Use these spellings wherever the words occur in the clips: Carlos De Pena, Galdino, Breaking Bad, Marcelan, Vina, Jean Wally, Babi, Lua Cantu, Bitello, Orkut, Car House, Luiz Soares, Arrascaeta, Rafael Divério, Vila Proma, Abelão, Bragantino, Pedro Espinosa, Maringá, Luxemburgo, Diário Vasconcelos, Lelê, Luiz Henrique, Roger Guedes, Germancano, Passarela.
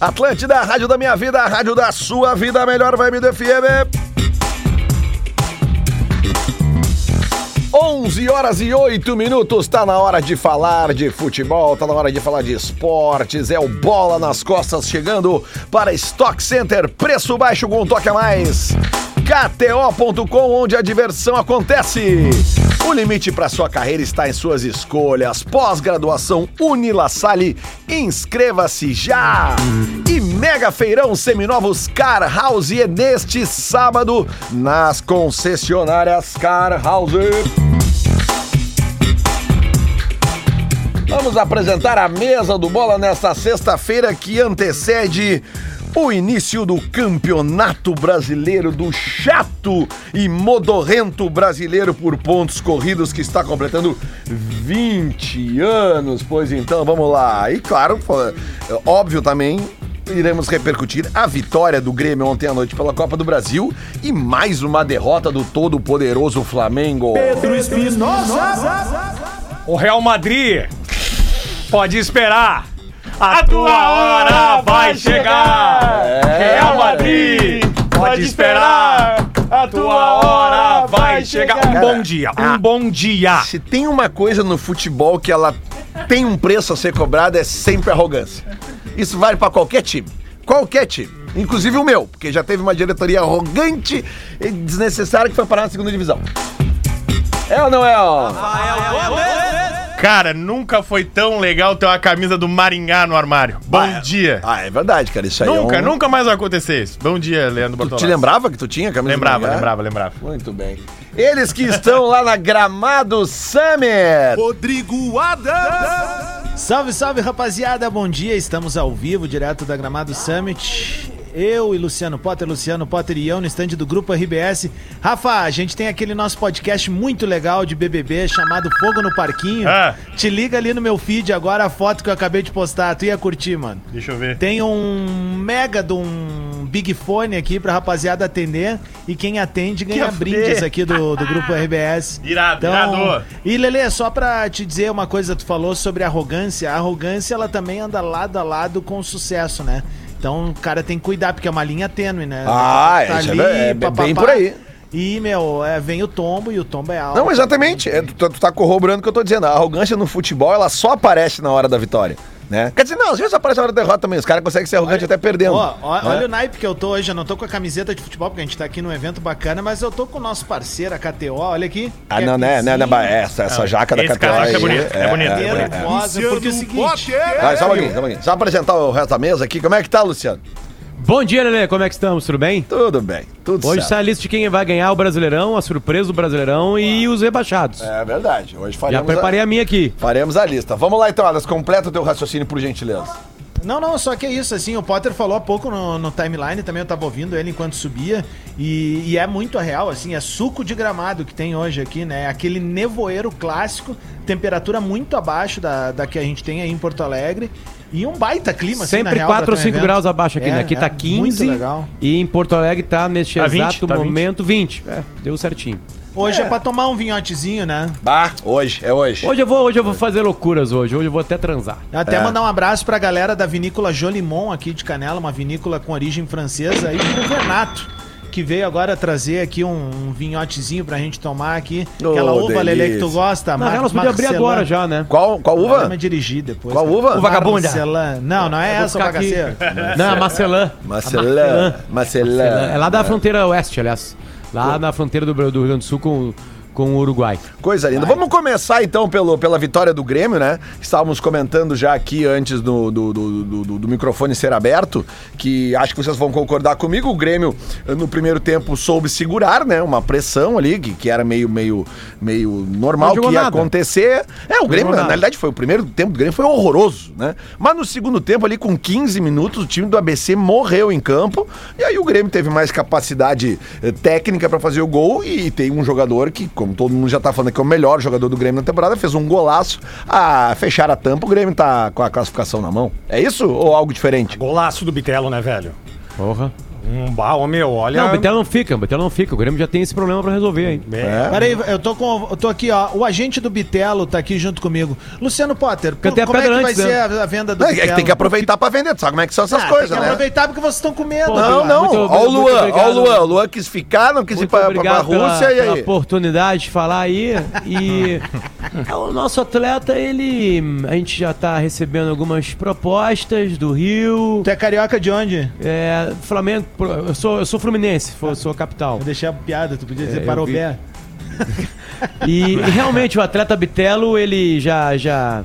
Atlântida, a rádio da minha vida, a rádio da sua vida, a melhor vibe do FM. 11 horas e 8 minutos, tá na hora de falar de futebol, tá na hora de falar de esportes, é o Bola nas Costas chegando para Stock Center, preço baixo com um toque a mais. KTO.com, onde a diversão acontece. O limite para sua carreira está em suas escolhas. Pós-graduação Unilassalle, inscreva-se já. E Mega Feirão Seminovos Car House é neste sábado nas concessionárias Car House. Vamos apresentar a mesa do Bola nesta sexta-feira que antecede o início do Campeonato Brasileiro, do chato e modorrento brasileiro por pontos corridos, que está completando 20 anos. Pois então, vamos lá. E claro, óbvio também, iremos repercutir a vitória do Grêmio ontem à noite pela Copa do Brasil e mais uma derrota do todo-poderoso Flamengo. Pedro Espinosa. O Real Madrid pode esperar. A tua hora vai chegar, Real Madrid, pode esperar, a tua hora vai chegar. Cara, um bom dia. Se tem uma coisa no futebol que ela tem um preço a ser cobrado, é sempre arrogância. Isso vale pra qualquer time, inclusive o meu, porque já teve uma diretoria arrogante e desnecessária que foi parar na segunda divisão. É ou não é, ó? Cara, nunca foi tão legal ter uma camisa do Maringá no armário. Bom dia. Ah, é verdade, cara. Isso aí nunca mais vai acontecer isso. Bom dia, Leandro Bortolazzi. Te lembrava que tu tinha camisa do Maringá? Lembrava. Muito bem. Eles que estão lá na Gramado Summit. Rodrigo Adams. Salve, rapaziada. Bom dia. Estamos ao vivo, direto da Gramado Summit. Eu e Luciano Potter e eu no stand do Grupo RBS. Rafa, a gente tem aquele nosso podcast muito legal de BBB chamado Fogo no Parquinho. Te liga ali no meu feed agora a foto que eu acabei de postar. Tu ia curtir, mano. Deixa eu ver. Tem um mega de um big fone aqui pra rapaziada atender e quem atende ganha brindes aqui do Grupo RBS. Irado. E Lelê, só pra te dizer uma coisa, tu falou sobre arrogância. A arrogância, ela também anda lado a lado com o sucesso, né? Então o cara tem que cuidar, porque é uma linha tênue, né? Ah, tá ali, bem por aí. E, vem o tombo, e o tombo é alto. Não, exatamente. Tu tá corroborando o que eu tô dizendo. A arrogância no futebol, ela só aparece na hora da vitória, né? Quer dizer, não, às vezes aparece na hora da derrota também. Os caras conseguem ser arrogantes até perdendo. Olha o naipe que eu tô hoje. Eu não tô com a camiseta de futebol, porque a gente tá aqui num evento bacana, mas eu tô com o nosso parceiro, a KTO. Olha aqui. Ah, não, né? Essa jaca da KTO aí. É bonita. Porque é o seguinte... Vai, só um pouquinho. Só apresentar o resto da mesa aqui. Como é que tá, Luciano? Bom dia, Lelê. Como é que estamos? Tudo bem? Tudo certo. Hoje sai a lista de quem vai ganhar o Brasileirão, a surpresa do Brasileirão e os rebaixados. É verdade. Hoje faremos. Já preparei a minha aqui. Faremos a lista. Vamos lá, então, Adas. Completa o teu raciocínio, por gentileza. Não, só que é isso, assim, o Potter falou há pouco no timeline, também eu tava ouvindo ele enquanto subia, e é muito real, assim, é suco de gramado que tem hoje aqui, né, aquele nevoeiro clássico, temperatura muito abaixo da que a gente tem aí em Porto Alegre, e um baita clima, assim, sempre na real, 4 ou 5 evento. Graus abaixo aqui, né, aqui tá 15, muito legal. E em Porto Alegre tá neste exato momento 20, deu certinho. Hoje é pra tomar um vinhotezinho, né? Bah, hoje. Hoje eu vou fazer loucuras hoje. Hoje eu vou até transar. Até mandar um abraço pra galera da vinícola Jolimon aqui de Canela, uma vinícola com origem francesa, e pro Renato, que veio agora trazer aqui um vinhotezinho pra gente tomar aqui. Aquela uva, Lelê, que tu gosta. Na real, nós podemos abrir agora já, né? Qual uva? Vamos dirigir depois. Qual uva? O vagabunda. Marcelan. Não é essa, o bagaceiro. Não, Marcelan. É lá da fronteira oeste, aliás. Lá na fronteira do Rio Grande do Sul com o Uruguai. Coisa linda. Vai. Vamos começar então pela vitória do Grêmio, né? Estávamos comentando já aqui antes do microfone ser aberto, que acho que vocês vão concordar comigo. O Grêmio no primeiro tempo soube segurar, né? Uma pressão ali que era meio normal que ia acontecer. O Grêmio, na realidade, foi o primeiro tempo do Grêmio, foi horroroso, né? Mas no segundo tempo ali com 15 minutos o time do ABC morreu em campo e aí o Grêmio teve mais capacidade técnica para fazer o gol e tem um jogador que, como todo mundo já tá falando que é o melhor jogador do Grêmio na temporada, fez um golaço a fechar a tampa, o Grêmio tá com a classificação na mão. É isso ou algo diferente? Golaço do Bitello, né, velho? Porra. Meu, olha... Não, o Bitello não fica, o Grêmio já tem esse problema pra resolver, hein? Peraí, eu tô aqui, ó, o agente do Bitello tá aqui junto comigo. Luciano Potter, como é que vai ser a venda do Bitello? É que tem que aproveitar pra vender, sabe como é que são essas coisas, né? Tem que aproveitar porque vocês estão com medo. Não, ó o Luan, o Luan quis ficar, não quis ir pra Rússia, e aí? Pela oportunidade de falar aí, e o nosso atleta, ele, a gente já tá recebendo algumas propostas do Rio. Tu é carioca de onde? É, Flamengo. Eu sou fluminense, sou a capital. Eu deixei a piada, tu podia dizer parou o pé. E realmente o atleta Bitello, ele já... É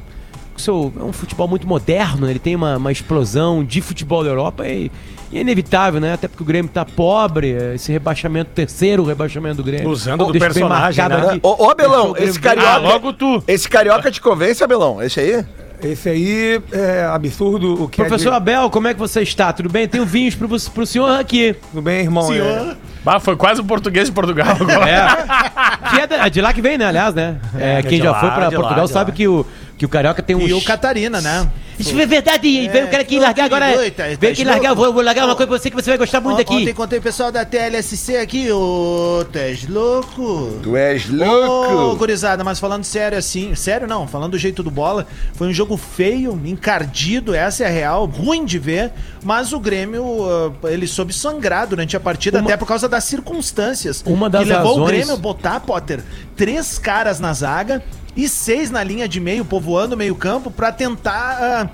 um futebol muito moderno, ele tem uma explosão de futebol da Europa e é inevitável, né? Até porque o Grêmio tá pobre, esse rebaixamento, terceiro rebaixamento do Grêmio. Usando do personagem, né? Ô, Abelão, esse carioca... Ah, logo tu. Esse carioca te convence, Abelão? Esse aí? Esse aí é absurdo. O que Professor Abel, como é que você está? Tudo bem? Tenho vinhos pro senhor aqui. Tudo bem, irmão? Senhor? Ah, foi quase o português de Portugal. Que é de lá que vem, né? Aliás, né? Quem já foi pra Portugal sabe que o carioca tem uns... E o Catarina, né? Isso é verdade, eu quero que largar agora. Vem que largar, vou largar uma coisa pra você que você vai gostar muito daqui. Ontem contei o pessoal da TLSC aqui, tu és louco. Tu és louco. Ô, gurizada, mas falando sério assim, sério não, falando do jeito do Bola, foi um jogo feio, encardido, essa é a real, ruim de ver, mas o Grêmio, ele soube sangrar durante a partida, até por causa das circunstâncias. Uma das razões... Que levou o Grêmio a botar, Potter, 3 caras na zaga, e 6 na linha de meio, povoando o meio-campo, pra tentar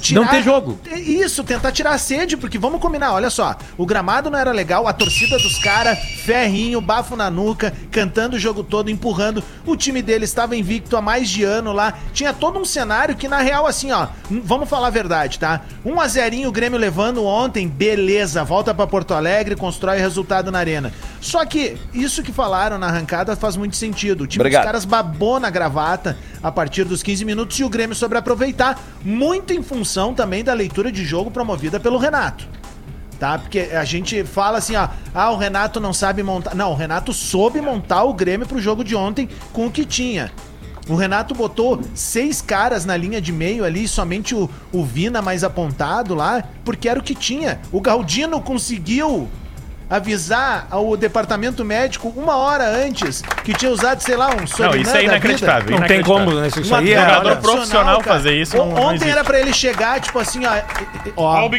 tirar... Não ter jogo. Isso, tentar tirar a sede, porque vamos combinar, olha só, o gramado não era legal, a torcida dos caras, ferrinho, bafo na nuca, cantando o jogo todo, empurrando, o time dele estava invicto há mais de ano lá, tinha todo um cenário que na real, assim, ó, vamos falar a verdade, tá? 1-0 o Grêmio levando ontem, beleza, volta pra Porto Alegre, constrói o resultado na arena. Só que isso que falaram na arrancada faz muito sentido, o time dos caras babou na gravata a partir dos 15 minutos e o Grêmio soube aproveitar, muito em função também da leitura de jogo promovida pelo Renato, tá? Porque a gente fala assim, ó, o Renato não sabe montar, não, o Renato soube montar o Grêmio pro jogo de ontem com o que tinha. O Renato botou 6 caras na linha de meio ali, somente o Vina mais apontado lá, porque era o que tinha. O Galdino conseguiu avisar ao departamento médico 1 hora antes que tinha usado, sei lá, um sobrenome. Não, isso é inacreditável. Não tem como, né? Isso aí é um jogador profissional fazer isso. Ontem era pra ele chegar, tipo assim, ó,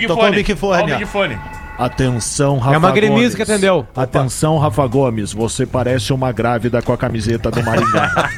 tocou o Big Fone. Atenção, Rafa Gomes. É uma gremista que atendeu. Atenção, Rafa Gomes, você parece uma grávida com a camiseta do Maringá.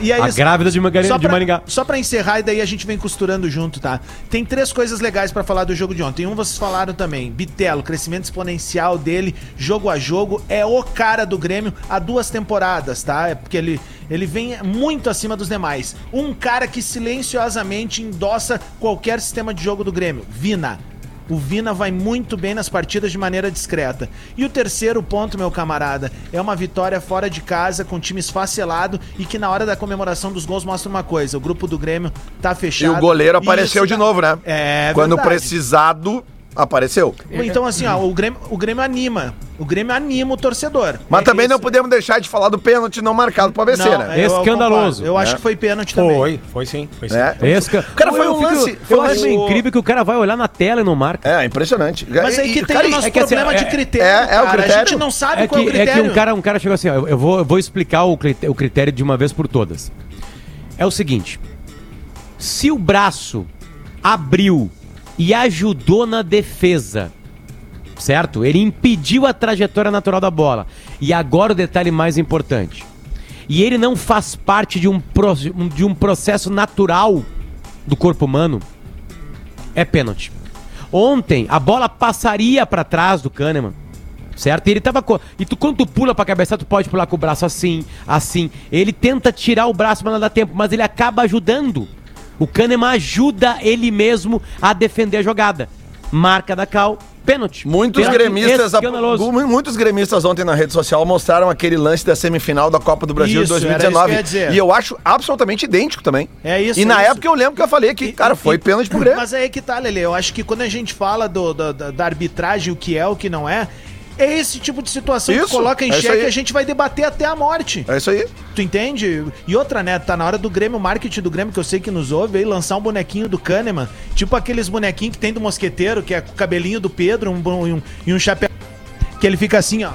E aí, a grávida de Maringá. Só pra encerrar, e daí a gente vem costurando junto, tá? Tem 3 coisas legais pra falar do jogo de ontem. Vocês falaram também. Bitello, crescimento exponencial dele, jogo a jogo, é o cara do Grêmio há 2 temporadas, tá? É porque ele vem muito acima dos demais. Um cara que silenciosamente endossa qualquer sistema de jogo do Grêmio. Vina. O Vina vai muito bem nas partidas de maneira discreta. E o terceiro ponto, meu camarada, é uma vitória fora de casa, com o time esfacelado e que na hora da comemoração dos gols mostra uma coisa, o grupo do Grêmio tá fechado. E o goleiro apareceu de novo, né? É, quando verdade. Precisado, apareceu. Então assim, ó, o Grêmio anima. O Grêmio anima o torcedor. Mas também isso. Não podemos deixar de falar do pênalti não marcado pro ABC, né? Escandaloso. Eu acho que foi pênalti também. Foi sim. O cara foi um lance. Eu acho incrível que o cara vai olhar na tela e não marca. É, impressionante. Mas aí que tem o nosso problema de critério. É o critério. A gente não sabe qual é o critério. É que um cara chegou assim, ó, eu vou explicar o critério de uma vez por todas. É o seguinte, se o braço abriu e ajudou na defesa, certo? Ele impediu a trajetória natural da bola. E agora o detalhe mais importante. E ele não faz parte de um processo natural do corpo humano. É pênalti. Ontem, a bola passaria para trás do Kannemann, certo? E ele tava quando tu pula pra cabeça, tu pode pular com o braço assim. Ele tenta tirar o braço, mas não dá tempo. Mas ele acaba ajudando. O Kannemann ajuda ele mesmo a defender a jogada. Marca da Cal... Pênalti. Muitos gremistas ontem na rede social mostraram aquele lance da semifinal da Copa do Brasil de 2019. Era isso que eu ia dizer. E eu acho absolutamente idêntico também. É isso. E na época eu lembro que eu falei que, foi pênalti pro Grêmio. Mas aí que tá, Lelê. Eu acho que quando a gente fala da arbitragem, o que é, o que não é, É esse tipo de situação que coloca em xeque, a gente vai debater até a morte. É isso aí. Tu entende? E outra, né? Tá na hora do Grêmio, o marketing do Grêmio, que eu sei que nos ouve, aí lançar um bonequinho do Kannemann, tipo aqueles bonequinhos que tem do Mosqueteiro, que é com o cabelinho do Pedro e um chapéu, que ele fica assim, ó.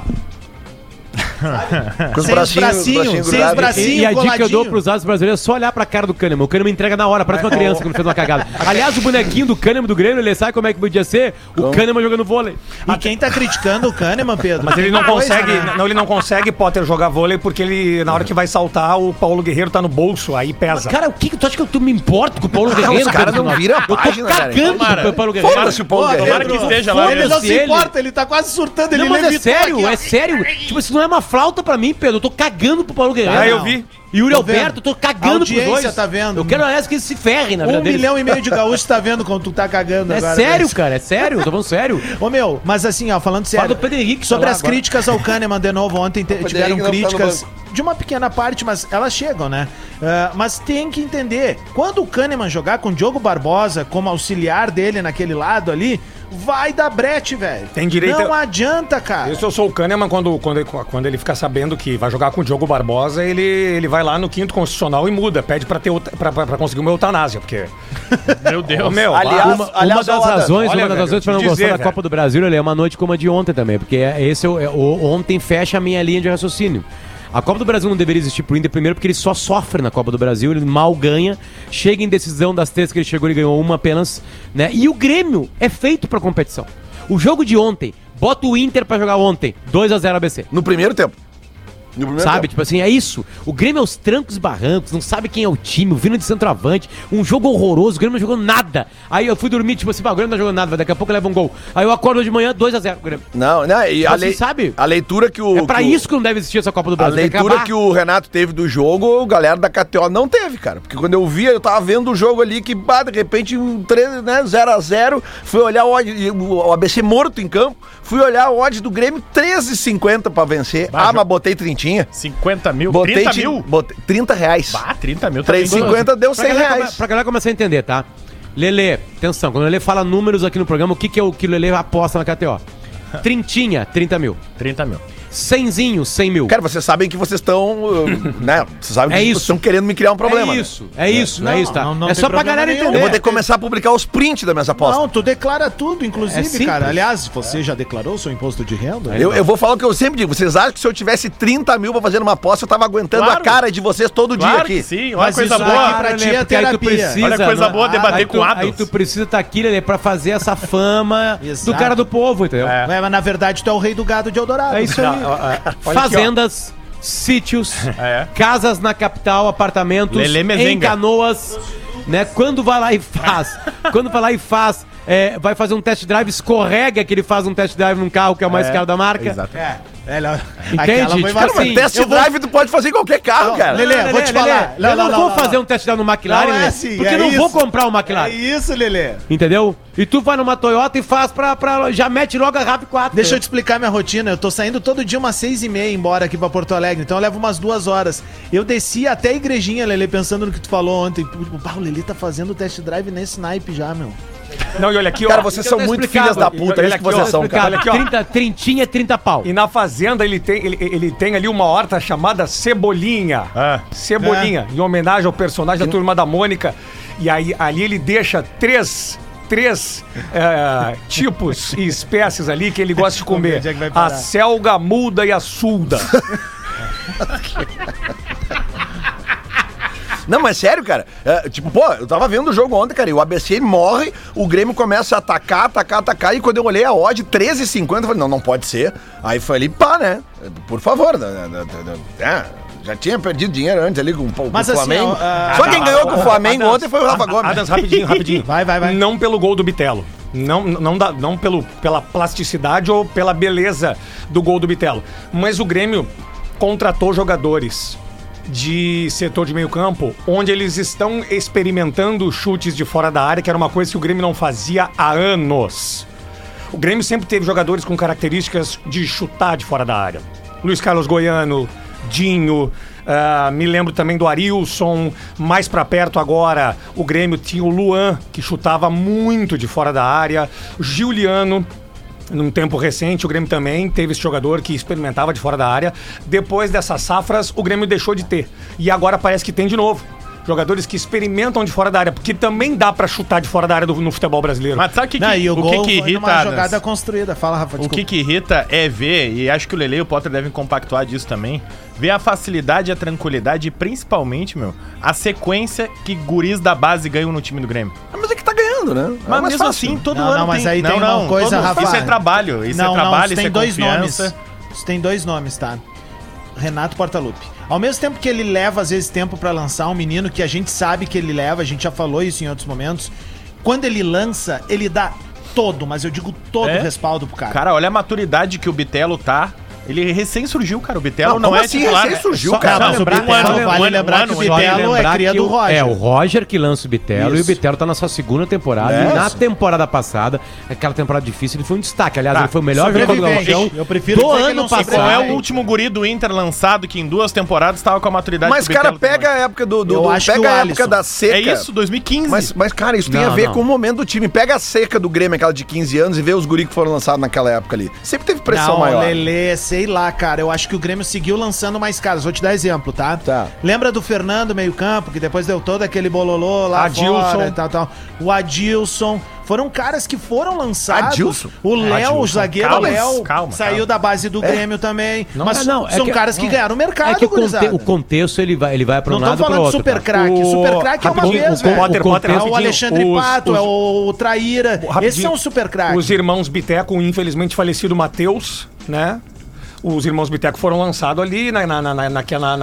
Com os bracinhos, sem os bracinhos. E a dica que eu dou pros árbitros brasileiros é só olhar pra cara do Kannemann. O Kannemann entrega na hora, parece uma criança que não fez uma cagada. Aliás, o bonequinho do Kannemann do Grêmio, ele sabe como é que podia ser? O Kannemann jogando vôlei. E quem tá criticando o Kannemann, Pedro? Mas ele não consegue, não, ele não consegue, Potter, jogar vôlei porque ele, na hora que vai saltar, o Paulo Guerreiro tá no bolso, aí pesa. Mas, cara, o que tu acha que eu me importo com o Paulo Guerreiro? Os caras não viram a página, cara. Eu tô cagando o Paulo Guerreiro. Foda-se o Paulo Guerreiro. Tomara que esteja lá. Ele não se importa, ele tá quase surtando. Não, mas é sério, é sério. Tipo, isso não é uma flauta pra mim, Pedro. Eu tô cagando pro Paulo Guerreiro. Ah, eu vi. Yuri Alberto, eu tô cagando pros dois. Tá vendo? Eu quero, aliás, que eles se ferrem, na verdade. 1,5 milhão de gaúchos tá vendo quando tu tá cagando agora. É sério, cara, é sério. Tô falando sério. Ô, meu, mas assim, ó, falando sério. Fala do Pedro Henrique. Sobre as críticas ao Kannemann de novo, ontem tiveram críticas de uma pequena parte, mas elas chegam, né? Mas tem que entender, quando o Kannemann jogar com o Diogo Barbosa como auxiliar dele naquele lado ali, vai dar brete, velho. Tem direito. Não adianta, cara. Isso eu sou o Kannemann, quando ele fica sabendo que vai jogar com o Diogo Barbosa, ele vai lá no quinto constitucional e muda, pede pra conseguir uma eutanásia, porque... Meu Deus. Meu, aliás, uma das razões pra não gostar da Copa do Brasil, é uma noite como a de ontem também, porque ontem fecha a minha linha de raciocínio. A Copa do Brasil não deveria existir pro Inter, primeiro porque ele só sofre na Copa do Brasil, ele mal ganha, chega em decisão das três que ele chegou, ele ganhou uma apenas, né? E o Grêmio é feito pra competição. O jogo de ontem, bota o Inter pra jogar ontem, 2-0 ABC. No primeiro tempo. Sabe, tipo assim, é isso. O Grêmio é os trancos e barrancos, não sabe quem é o time, o Vina de centroavante, um jogo horroroso, o Grêmio não jogou nada. Aí eu fui dormir, tipo assim, o Grêmio não jogou nada, daqui a pouco leva um gol. Aí eu acordo de manhã, 2-0 Grêmio. Não, e assim, sabe? A leitura que o... É pra isso que não deve existir essa Copa do Brasil. A leitura que o Renato teve do jogo, o galera da KTO não teve, cara. Porque quando eu via, eu tava vendo o jogo ali que, de repente, 0-0, fui olhar o ABC morto em campo, fui olhar o odds do Grêmio, 13,50 pra vencer. Mas botei 30. 50 mil, botei 30 mil? Botei R$30. Bah, 30 mil. 3,50 deu R$100. Pra galera começar a entender, tá? Lelê, atenção, quando o Lelê fala números aqui no programa, o que é o que o Lelê aposta na KTO? Trintinha, 30 mil. 30 mil. Cenzinho, 100 mil. Cara, vocês sabem que vocês estão, né? Vocês sabem que vocês estão querendo me criar um problema. É isso, tá? Não, é só pra galera entender. Eu vou ter que começar a publicar os prints das minhas apostas. Não, tu declara tudo, inclusive, cara. Aliás, você já declarou seu imposto de renda? Eu vou falar o que eu sempre digo. Vocês acham que se eu tivesse 30 mil pra fazer uma aposta, eu tava aguentando a cara de vocês todo dia aqui? Sim, olha coisa boa. Pra ti é terapia. Olha coisa boa, debater com atos. Aí tu precisa estar aqui, Lelê, pra fazer essa fama do cara do povo, entendeu? Mas na verdade tu é o rei do gado de Eldorado. É isso aí. Fazendas, sítios, casas na capital, apartamentos, em Canoas, né? Quando vai lá e faz, vai fazer um test drive, escorrega que ele faz um test drive num carro que é o mais caro da marca. Exatamente. Entende? Tipo assim, test drive tu pode fazer em qualquer carro, não, cara. Lelê, vou te falar. Lelê, eu não vou fazer um test drive no McLaren, não, porque não vou comprar o McLaren. É isso, Lelê. Entendeu? E tu vai numa Toyota e faz já mete logo a RAV4. Deixa eu te explicar minha rotina. Eu tô saindo todo dia umas 6:30 embora aqui pra Porto Alegre, então eu levo umas 2 horas. Eu desci até a igrejinha, Lelê, pensando no que tu falou ontem. O Lelê tá fazendo o test drive nesse naipe já, meu. Não, e olha aqui, cara, vocês são muito filhas da puta, é isso que vocês são, cara. Olha aqui, ó. 30 pau. E na fazenda ele tem ali uma horta chamada Cebolinha. Cebolinha, em homenagem ao personagem da Turma da Mônica. E aí ali ele deixa três tipos e espécies ali que ele gosta de comer. A selga, a muda e a sulda. Não, mas sério, cara, eu tava vendo o jogo ontem, cara, e o ABC morre, o Grêmio começa a atacar, e quando eu olhei a odd, 13,50, eu falei, não pode ser. Aí falei, por favor, já tinha perdido dinheiro antes ali com o Flamengo. Assim, só quem ganhou com o Flamengo ontem foi o Rafa Gomes. Adams, rapidinho. Vai. Não pelo gol do Bitello. Não pela plasticidade ou pela beleza do gol do Bitello. Mas o Grêmio contratou jogadores de setor de meio campo, onde eles estão experimentando chutes de fora da área, que era uma coisa que o Grêmio não fazia há anos. O Grêmio sempre teve jogadores com características de chutar de fora da área. Luiz Carlos Goiano, Dinho, me lembro também do Arilson, mais pra perto agora o Grêmio tinha o Luan, que chutava muito de fora da área, Giuliano, num tempo recente, o Grêmio também teve esse jogador que experimentava de fora da área. Depois dessas safras, o Grêmio deixou de ter. E agora parece que tem de novo. Jogadores que experimentam de fora da área, porque também dá pra chutar de fora da área no futebol brasileiro. Mas sabe o que irrita, uma jogada construída. Fala, Rafa, desculpa. O que irrita é ver, e acho que o Lelê e o Potter devem compactuar disso também, ver a facilidade, a tranquilidade e principalmente, meu, a sequência que guris da base ganham no time do Grêmio. Mas é que tá ganhando, né? Mas é mesmo fácil. Assim, todo não, ano não, mas tem... Aí não, tem não, uma coisa, Rafa. Isso é trabalho, isso não, é trabalho, isso é confiança. Isso tem dois nomes, tá? Renato Portaluppi. Ao mesmo tempo que ele leva, às vezes, tempo pra lançar um menino que a gente sabe que ele leva, a gente já falou isso em outros momentos, quando ele lança, ele dá todo, mas eu digo todo o respaldo pro cara. Cara, olha a maturidade que o Bitello tá. Ele recém surgiu, cara. O Bitello não é assim, titular. Recém surgiu, só, cara. Mas o Bitello, vale lembrar que o Bitello é cria do Roger. É, o Roger que lança o Bitello. Isso. E o Bitello tá na sua segunda temporada. É. E na temporada passada, aquela temporada difícil, ele foi um destaque. Aliás, ele foi o melhor jogador do Galchão do ano passado. Qual é o último guri do Inter lançado que em duas temporadas tava com a maturidade do Bitello? Mas, cara, pega a época pega a época da seca. É isso, 2015. Mas cara, isso tem a ver com o momento do time. Pega a seca do Grêmio, aquela de 15 anos, e vê os guris que foram lançados naquela época ali. Sempre teve pressão maior. Lelê, sei lá, cara, eu acho que o Grêmio seguiu lançando mais caras. Vou te dar exemplo, tá? Lembra do Fernando, meio-campo, que depois deu todo aquele bololô lá fora e tal. O Adilson. Foram caras que foram lançados. Adilson. O Léo, o zagueiro Léo, saiu da base do Grêmio também. Não, mas são caras que ganharam o mercado. É que o contexto, ele vai para um lado para o outro. Não estão falando de super craque. Super craque é uma vez, velho. É o Alexandre Pato, é o Traíra. Esses são super craques. Os irmãos Biteco, infelizmente falecido Matheus, né? Os irmãos Biteco foram lançados ali naquela...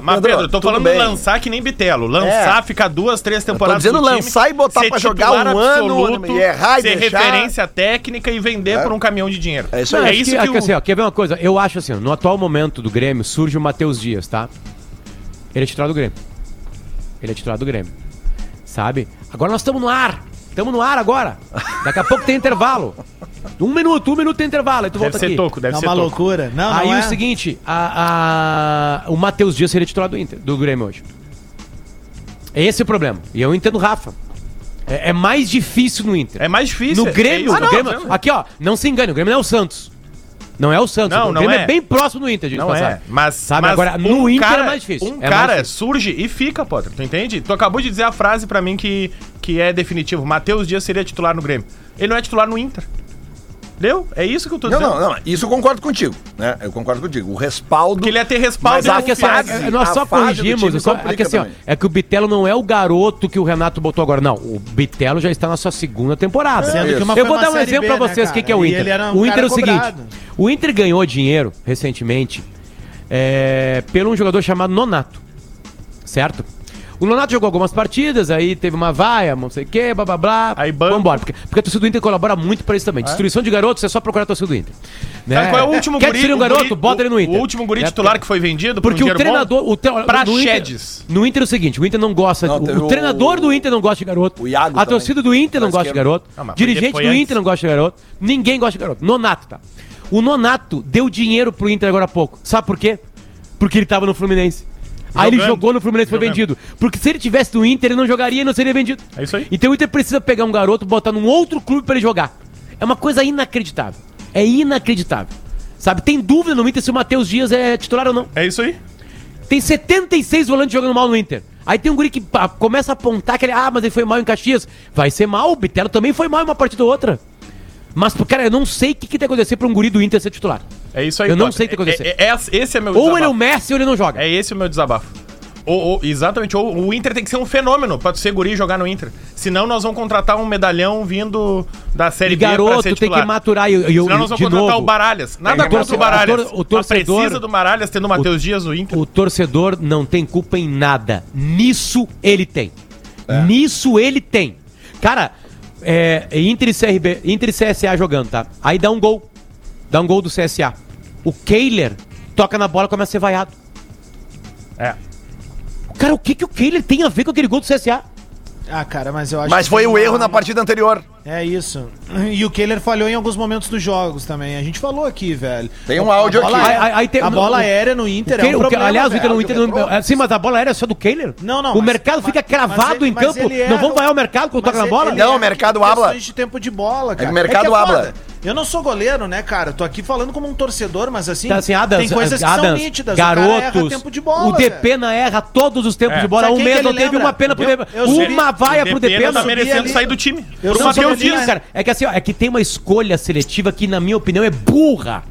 Mas Pedro, eu tô falando de lançar que nem Bitello. Lançar, ficar duas, três temporadas no time. Tô dizendo lançar e botar pra jogar um ano, e errar e deixar. Ser referência técnica e vender por um caminhão de dinheiro. É isso aí. É isso que assim, ó, quer ver uma coisa? Eu acho assim, no atual momento do Grêmio, surge o Matheus Dias, tá? Ele é titular do Grêmio. Sabe? Agora nós estamos no ar. Estamos no ar agora. Daqui a pouco tem intervalo. Um minuto tem intervalo, aí tu volta aqui. Deve ser toco. Loucura. Não, aí não é. O seguinte, o Matheus Dias seria titular do Grêmio hoje. É esse o problema. E eu entendo o Rafa. É mais difícil no Inter. É mais difícil. No Grêmio, Grêmio. Aqui, ó, não se engane, o Grêmio não é o Santos. O Grêmio é bem próximo do Inter, de passagem. É. Mas agora, no Inter é mais difícil. Um cara surge e fica, Potter, tu entende? Tu acabou de dizer a frase pra mim que é definitivo. Matheus Dias seria titular no Grêmio. Ele não é titular no Inter. Entendeu? É isso que eu tô dizendo. Não. Isso eu concordo contigo, né? O respaldo... Que ele ia ter respaldo... Nós só corrigimos. É que o Bitello não é o garoto que o Renato botou agora. Não, o Bitello já está na sua segunda temporada. Eu vou dar um exemplo pra vocês, né, o que é o Inter. O Inter é o seguinte. O Inter ganhou dinheiro, recentemente, pelo um jogador chamado Nonato. Certo? O Nonato jogou algumas partidas, aí teve uma vaia, não sei o que, blá blá blá. Aí vambora, porque a torcida do Inter colabora muito pra isso também. Destruição de garotos, é só procurar a torcida do Inter. Né? Qual é o último guri? Quer tirar um garoto? Bota ele no Inter. O último guri titular que foi vendido porque por um treinador, pra Chedes. No Inter é o seguinte: o Inter não gosta. O treinador do Inter não gosta de garoto. O Iago a torcida do Inter não gosta de garoto. Dirigente do Inter não gosta de garoto. Ninguém gosta de garoto. Nonato, tá? O Nonato deu dinheiro pro Inter agora há pouco. Sabe por quê? Porque ele tava no Fluminense. Aí ele jogou no Fluminense e foi vendido. Porque se ele tivesse no Inter, ele não jogaria e não seria vendido. É isso aí. Então o Inter precisa pegar um garoto, botar num outro clube pra ele jogar. É uma coisa inacreditável. Sabe, tem dúvida no Inter se o Matheus Dias é titular ou não. É isso aí. Tem 76 volantes jogando mal no Inter. Aí tem um guri que começa a apontar que ele... Ah, mas ele foi mal em Caxias. Vai ser mal, o Bitello também foi mal em uma partida ou outra. Mas, cara, eu não sei o que tem que acontecer pra um guri do Inter ser titular. É isso aí. Eu não sei o que aconteceu. Esse é meu desabafo. Ou ele é o Messi ou ele não joga. É esse o meu desabafo. Exatamente. Ou o Inter tem que ser um fenômeno pra tu ser guri e jogar no Inter. Senão nós vamos contratar um medalhão vindo da Série B pra ser titular. Tem que maturar. Senão nós vamos contratar o Baralhas. Nada contra o Baralhas. Mas precisa do Baralhas tendo o Matheus Dias no Inter. O torcedor não tem culpa em nada. Nisso ele tem. Cara, Inter e CSA jogando, tá? Aí dá um gol. Dá um gol do CSA. O Kehler toca na bola e começa a ser vaiado. É. Cara, o que o Kehler tem a ver com aquele gol do CSA? Ah, cara, mas eu acho que... Mas foi o erro na partida anterior. É isso. E o Kehler falhou em alguns momentos dos jogos também. A gente falou aqui, velho. Tem um áudio aqui. A bola aérea no Inter é um problema. Aliás, o Inter no Inter... Sim, mas a bola aérea é só do Kehler? Não, não. O mercado fica cravado em campo. Não vamos vaiar o mercado quando toca na bola? Não, o mercado habla. De tempo de bola, cara. É o mercado habla. Eu não sou goleiro, né, cara? Tô aqui falando como um torcedor, mas assim, tá assim Adams, tem coisas que são nítidas. Garotos, o cara erra tempo de bola, o Depena erra todos os tempos de bola. Há um mês não teve uma pena pro Depena. Uma vaia pro Depena. Tá merecendo sair do time. Eu não sou goleiro, cara. É que assim, ó, é que tem uma escolha seletiva que, na minha opinião, é burra.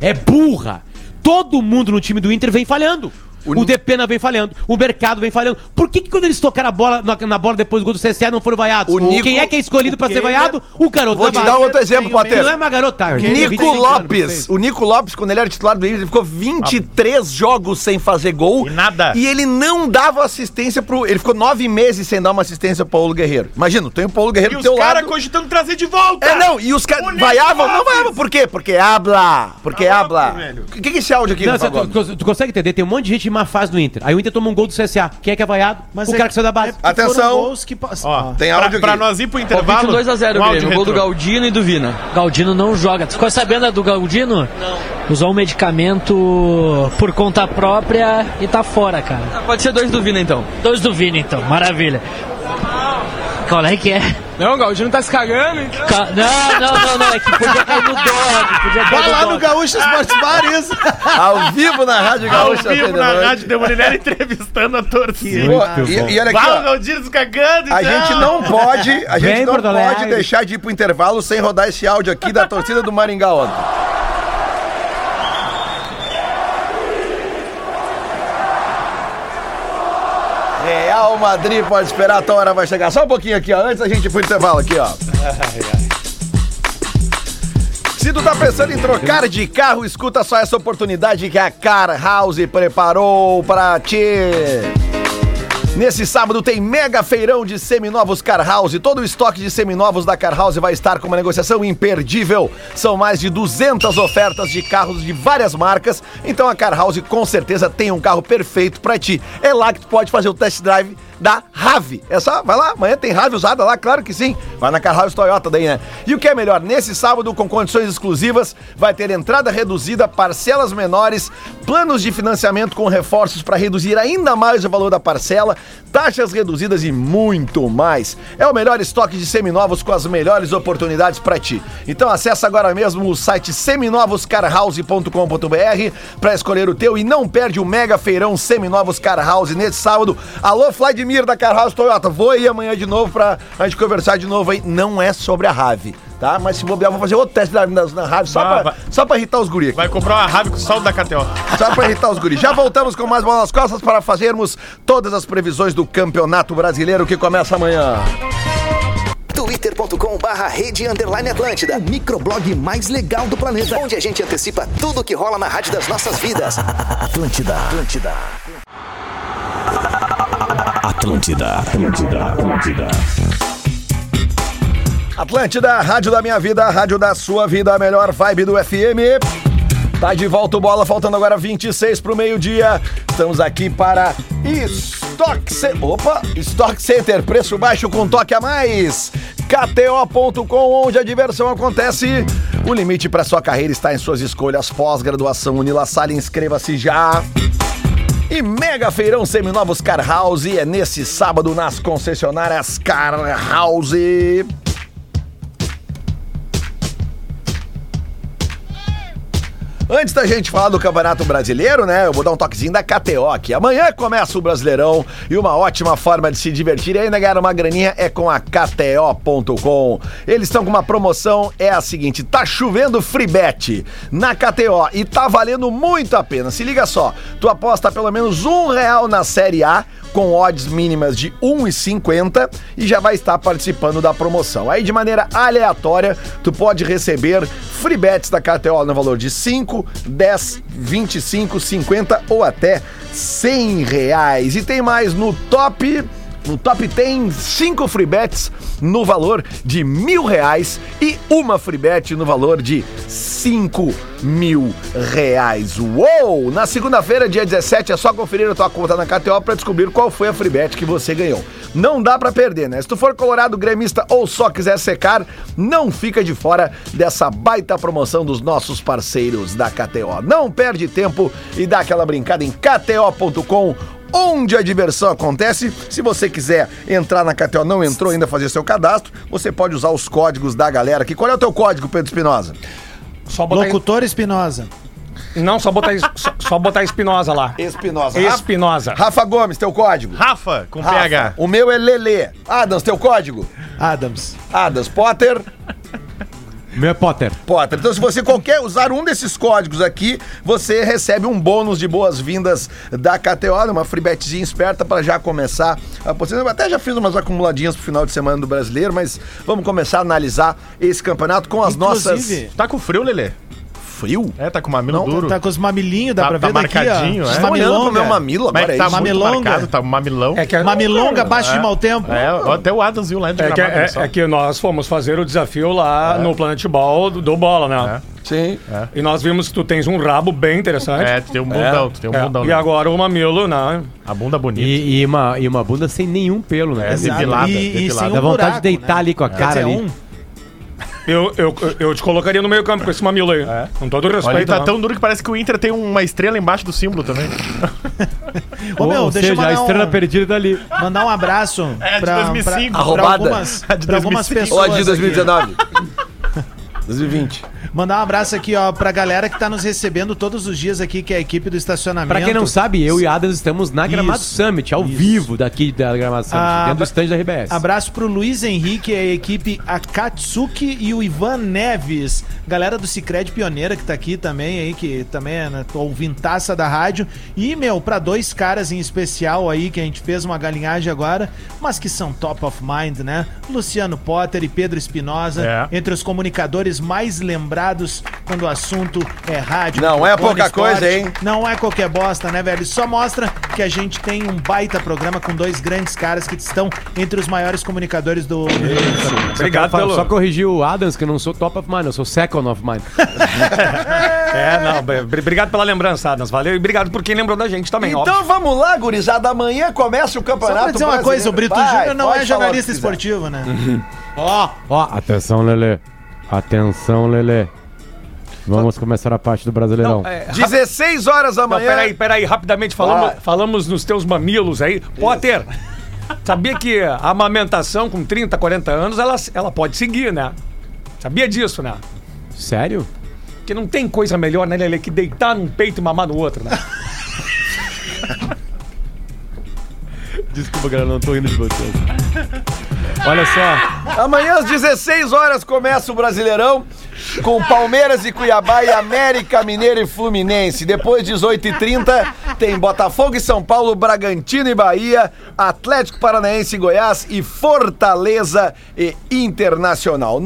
É burra. Todo mundo no time do Inter vem falhando. O Depena vem falhando, o mercado vem falhando. Por que quando eles tocaram a bola, na bola depois do gol do CSA não foram vaiados? Quem é que é escolhido pra ser vaiado? O garoto. Vou te dar outro exemplo, Potter. Não é uma garota. Nico Lopes. O Nico Lopes, quando ele era titular do Inter, ele ficou 23 jogos sem fazer gol. E nada. E ele não dava assistência pro... Ele ficou 9 meses sem dar uma assistência pro Paulo Guerreiro. Imagina, tem o Paulo Guerreiro do teu lado. E os caras cogitando trazer de volta. É, não. E os caras vaiavam. Não vaiavam. Por quê? Porque habla. Porque habla. O que é esse áudio aqui? Tu consegue entender? Tem um monte de gente má fase do Inter. Aí o Inter toma um gol do CSA. Quem é que é vaiado? Mas o cara que saiu da base. Atenção. Que ó, tem áudio pra nós ir pro intervalo. 2-0, Grêmio. Gol do Galdino e do Vina. Galdino não joga. Tu ficou sabendo do Galdino? Não. Usou um medicamento por conta própria e tá fora, cara. Pode ser 2 do Vina, então. 2 do Vina, então. Maravilha. Qual é que é? Não, o Galdino tá se cagando, então. Não, é que podia cair no dólar. Vai lá no Gaúcho Sports Bar, isso. Ao vivo na Rádio Gaúcho. Ao vivo na Rádio Demolinera entrevistando a torcida. E olha aqui, vai, ó, o Galdino se cagando, então. A gente não pode deixar de ir pro intervalo sem rodar esse áudio aqui da torcida do Maringá ontem. Real Madrid pode esperar, a tua hora vai chegar. Só um pouquinho aqui, ó, antes da gente ir pro intervalo aqui, ó. Se tu tá pensando em trocar de carro, escuta só essa oportunidade que a Car House preparou pra ti. Nesse sábado tem mega feirão de seminovos Car House. Todo o estoque de seminovos da Car House vai estar com uma negociação imperdível. São mais de 200 ofertas de carros de várias marcas. Então a Car House com certeza tem um carro perfeito pra ti. É lá que tu pode fazer o test drive da RAV. É só, vai lá, amanhã tem RAV usada lá, claro que sim. Vai na Car House Toyota daí, né? E o que é melhor, nesse sábado, com condições exclusivas, vai ter entrada reduzida, parcelas menores, planos de financiamento com reforços para reduzir ainda mais o valor da parcela, taxas reduzidas e muito mais. É o melhor estoque de seminovos com as melhores oportunidades para ti. Então acessa agora mesmo o site seminovoscarhouse.com.br para escolher o teu e não perde o mega feirão Seminovos Car House nesse sábado. Alô, Vladimir da Car House Toyota, vou aí amanhã de novo pra a gente conversar de novo aí, não é sobre a RAV, tá? Mas se bobear, vou fazer outro teste na RAV só pra irritar os guris. Vai comprar uma RAV com saldo da KTO. Só pra irritar os guris. Já voltamos com mais Bola nas Costas para fazermos todas as previsões do Campeonato Brasileiro que começa amanhã. twitter.com/rede_Atlântida, o microblog mais legal do planeta, onde a gente antecipa tudo que rola na rádio das nossas vidas. Atlântida. Atlântida. Atlântida, a rádio da minha vida, a rádio da sua vida, a melhor vibe do FM. Tá de volta o Bola, faltando agora 26 pro meio-dia. Estamos aqui para Stock Center. Opa! Stock Center, preço baixo com toque a mais. KTO.com, onde a diversão acontece. O limite para sua carreira está em suas escolhas. Pós-graduação Unilassalle, inscreva-se já. E mega feirão Seminovos Car House é nesse sábado nas concessionárias Car House. Antes da gente falar do Campeonato Brasileiro, né, eu vou dar um toquezinho da KTO aqui. Amanhã começa o Brasileirão e uma ótima forma de se divertir e ainda ganhar uma graninha é com a KTO.com. Eles estão com uma promoção, é a seguinte: tá chovendo free bet na KTO e tá valendo muito a pena. Se liga só, tu aposta pelo menos R$1 na Série A com odds mínimas de 1,50 e já vai estar participando da promoção. Aí de maneira aleatória, tu pode receber free bets da KTO no valor de 5, 10, 25, 50 ou até R$100. E tem mais no top No top tem 5 free bets no valor de R$1.000 e uma free bet no valor de R$5.000. Uou! Na segunda-feira, dia 17, é só conferir a tua conta na KTO para descobrir qual foi a free bet que você ganhou. Não dá para perder, né? Se tu for colorado, gremista ou só quiser secar, não fica de fora dessa baita promoção dos nossos parceiros da KTO. Não perde tempo e dá aquela brincada em KTO.com, onde a diversão acontece. Se você quiser entrar na KTO, não entrou ainda, fazer seu cadastro, você pode usar os códigos da galera aqui. Qual é o teu código, Pedro Espinosa? Locutor Espinosa. Não, só botar Espinosa lá. Espinosa. Rafa Gomes, teu código? Rafa, com Rafa. PH. O meu é Lelê. Adams, teu código? Adams. Potter. Meu é Potter. Então, se você qualquer usar um desses códigos aqui, você recebe um bônus de boas-vindas da KTO, uma free betzinha esperta para já começar. Eu até já fiz umas acumuladinhas pro final de semana do Brasileiro, mas vamos começar a analisar esse campeonato com as nossas... Tá com frio, Lelê? Frio? É, tá com o mamilo duro. Tá com os mamilinhos, dá pra ver daqui, ó. Tá marcadinho, é. Tá olhando pro meu mamilo agora, é isso. Tá mamilonga. Tá mamilão. É que mamilonga, abaixo de mau tempo. É, até o Adams viu lá dentro do Gramado. É que nós fomos fazer o desafio lá no Planet Ball do Bola, né? É. Sim. É. E nós vimos que tu tens um rabo bem interessante. É, tu tem um bundão, E agora o mamilo, né? A bunda bonita. E uma bunda sem nenhum pelo, né? É, depilada. Dá vontade de deitar ali com a cara ali. Eu te colocaria no meio campo com esse mamilo aí. É. Com todo o respeito. Ele tá tão duro que parece que o Inter tem uma estrela embaixo do símbolo também. Ou seja, a estrela perdida dali. Mandar um abraço pra 2005. Pra algumas pessoas. Ou a de 2019. 2020. Mandar um abraço aqui, ó, pra galera que tá nos recebendo todos os dias aqui, que é a equipe do estacionamento. Pra quem não sabe, eu e Adams estamos na Gramado Summit, ao vivo daqui da Gramado Summit, dentro do stand da RBS. Abraço pro Luiz Henrique, a equipe Akatsuki e o Ivan Neves. Galera do Sicredi Pioneira que tá aqui também, aí, que também é ouvintaça da rádio. E, pra dois caras em especial aí, que a gente fez uma galinhagem agora, mas que são top of mind, né? Luciano Potter e Pedro Espinosa, entre os comunicadores mais lembrados quando o assunto é rádio. Não é pouca coisa, hein? Não é qualquer bosta, né, velho? Só mostra que a gente tem um baita programa com dois grandes caras que estão entre os maiores comunicadores do... Obrigado pelo... Só corrigir o Adams, que eu não sou top of mind, eu sou second of mind. Obrigado pela lembrança, Adams, valeu. E obrigado por quem lembrou da gente também. Então vamos lá, gurizada, amanhã começa o campeonato. Só pra dizer uma coisa, o Brito Júnior não é jornalista esportivo, né? Atenção, Lelê. Atenção, Lelê. Vamos começar a parte do Brasileirão. 16 horas da manhã. Peraí, rapidamente. Falamos nos teus mamilos aí. Isso. Potter, sabia que a amamentação com 30, 40 anos, ela pode seguir, né? Sabia disso, né? Sério? Porque não tem coisa melhor, né, Lelê, que deitar num peito e mamar no outro, né? Desculpa, galera, não tô indo de vocês. Olha só. Amanhã às 16 horas começa o Brasileirão com Palmeiras e Cuiabá e América Mineiro e Fluminense. Depois, 18h30, tem Botafogo e São Paulo, Bragantino e Bahia, Atlético Paranaense e Goiás e Fortaleza e Internacional.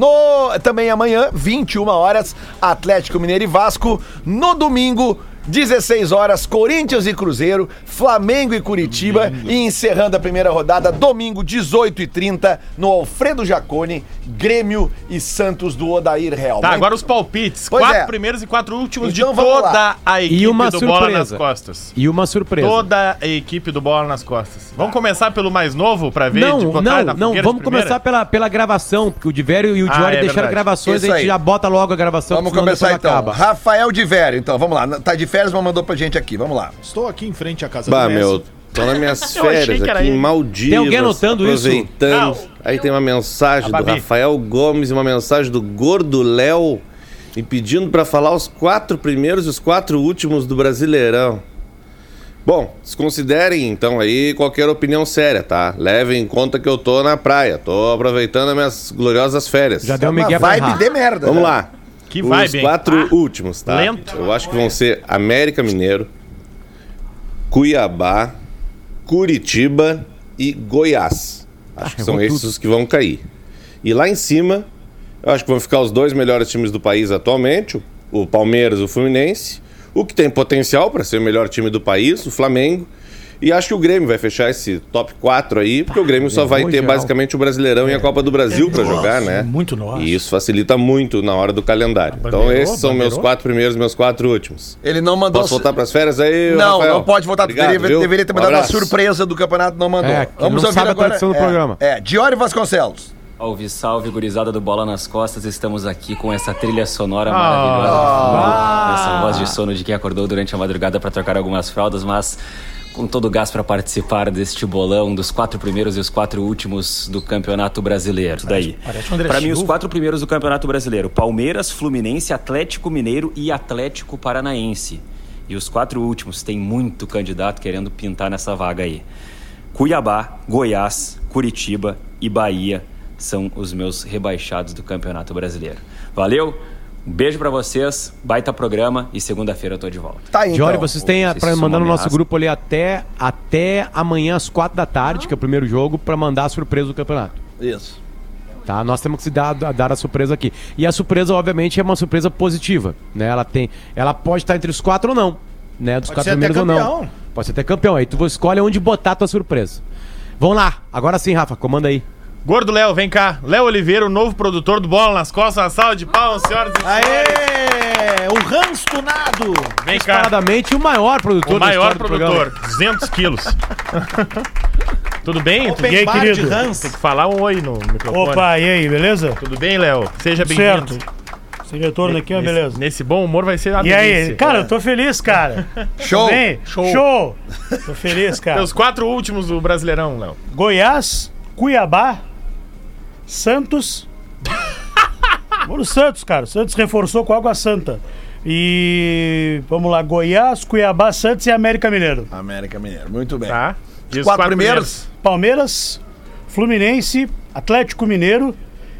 Também amanhã, 21 horas, Atlético Mineiro e Vasco. No domingo, 16 horas, Corinthians e Cruzeiro, Flamengo e Curitiba e encerrando a primeira rodada, domingo 18h30, no Alfredo Jaconi, Grêmio e Santos do Odair Real. Tá, agora os palpites, 4 primeiros e 4 últimos então, de toda a equipe do Bola nas Costas. E uma surpresa. Toda a equipe do Bola nas Costas. Vamos começar pelo mais novo pra ver? Vamos começar pela gravação, porque o Divério e o Diori deixaram gravações, a gente já bota logo a gravação. Vamos começar então, acaba. Rafael Divério, então, vamos lá, tá de férias, mas mandou pra gente aqui, vamos lá. Estou aqui em frente à casa do Messi. Tô nas minhas férias aqui em Maldivas. Tem alguém anotando aproveitando. Isso? Não. Aí tem uma mensagem do Rafael Gomes e uma mensagem do Gordo Léo e pedindo pra falar os 4 primeiros e os 4 últimos do Brasileirão. Bom, desconsiderem então aí qualquer opinião séria, tá? Levem em conta que eu tô na praia, tô aproveitando as minhas gloriosas férias. Já deu uma vibe de merda. Vamos lá. Que vibe, os 4 últimos, tá? Lento. Eu acho que vão ser América Mineiro, Cuiabá, Curitiba e Goiás. Acho que são esses os que vão cair. E lá em cima, eu acho que vão ficar os 2 melhores times do país atualmente, o Palmeiras e o Fluminense, o que tem potencial para ser o melhor time do país, o Flamengo, E acho que o Grêmio vai fechar esse top 4 aí, porque o Grêmio só vai ter basicamente o Brasileirão e a Copa do Brasil para jogar, né? Muito nosso. E isso facilita muito na hora do calendário. Então esses são meus 4 primeiros, meus 4 últimos. Ele não mandou... Posso voltar pras férias aí, Rafael? Não, não pode voltar. Deveria ter mandado a surpresa do campeonato, não mandou. Vamos ouvir agora a tradição do programa. Diori Vasconcelos. Salve, salve, gurizada do Bola nas Costas. Estamos aqui com essa trilha sonora maravilhosa do fundo, essa voz de sono de quem acordou durante a madrugada para trocar algumas fraldas, mas com todo o gás para participar deste bolão dos 4 primeiros e os 4 últimos do Campeonato Brasileiro. Daí, para mim, os 4 primeiros do Campeonato Brasileiro: Palmeiras, Fluminense, Atlético Mineiro e Atlético Paranaense. E os 4 últimos, tem muito candidato querendo pintar nessa vaga aí: Cuiabá, Goiás, Curitiba e Bahia. São os meus rebaixados do Campeonato Brasileiro. Valeu, um beijo pra vocês, baita programa e segunda-feira eu tô de volta. Tá aí, então. Jorge, vocês têm pra mandar no nosso grupo ali até amanhã às 4 da tarde, que é o primeiro jogo, pra mandar a surpresa do campeonato. Isso. Tá? Nós temos que dar a surpresa aqui. E a surpresa, obviamente, é uma surpresa positiva, né? Ela pode estar entre os 4 ou não, né? Dos 4 primeiros ou não. Pode ser até campeão. Aí tu escolhe onde botar a tua surpresa. Vamos lá, agora sim, Rafa, comanda aí. Gordo Léo, vem cá. Léo Oliveira, o novo produtor do Bola nas Costas. Uma salva de palmas, senhoras e senhores. Aê! O Hans Tunado. Vem cá. Disparadamente o maior produtor do programa. O maior produtor, 200 quilos. Tudo bem? Tudo bem, querido? Tem que falar um oi no microfone. Opa, e aí, beleza? Tudo bem, Léo? Seja bem-vindo. Certo. Esse retorno aqui, ó, beleza. Nesse bom humor vai ser a delícia. E aí? Cara, eu tô feliz, cara. Show. Show. Tô feliz, cara. Os 4 últimos do Brasileirão, Léo. Goiás, Cuiabá, Santos. Vamos no Santos, cara. O Santos reforçou com a Água Santa. E vamos lá, Goiás, Cuiabá, Santos e América Mineiro. América Mineiro, muito bem. Tá. Os 4 primeiros? Palmeiras, Fluminense, Atlético Mineiro.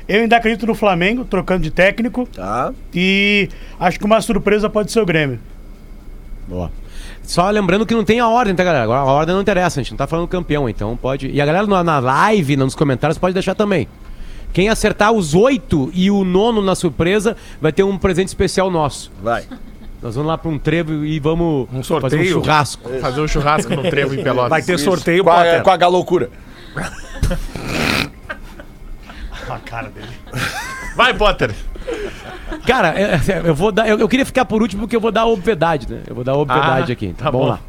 Eu ainda acredito no Flamengo, trocando de técnico. Tá. E acho que uma surpresa pode ser o Grêmio. Boa. Só lembrando que não tem a ordem, tá, galera? Agora a ordem não interessa, a gente não tá falando campeão, então pode... E a galera na live, nos comentários, pode deixar também. Quem acertar os 8 e o 9 na surpresa vai ter um presente especial nosso. Vai. Nós vamos lá pra um trevo e vamos sorteio. Fazer um churrasco. Isso. Fazer um churrasco no trevo em Pelotas. Vai ter sorteio com a galoucura. A cara dele. Vai, Potter. Cara, eu vou dar. Eu queria ficar por último porque eu vou dar a obviedade, né? Eu vou dar a obviedade aqui. Então, tá bom. Vamos lá.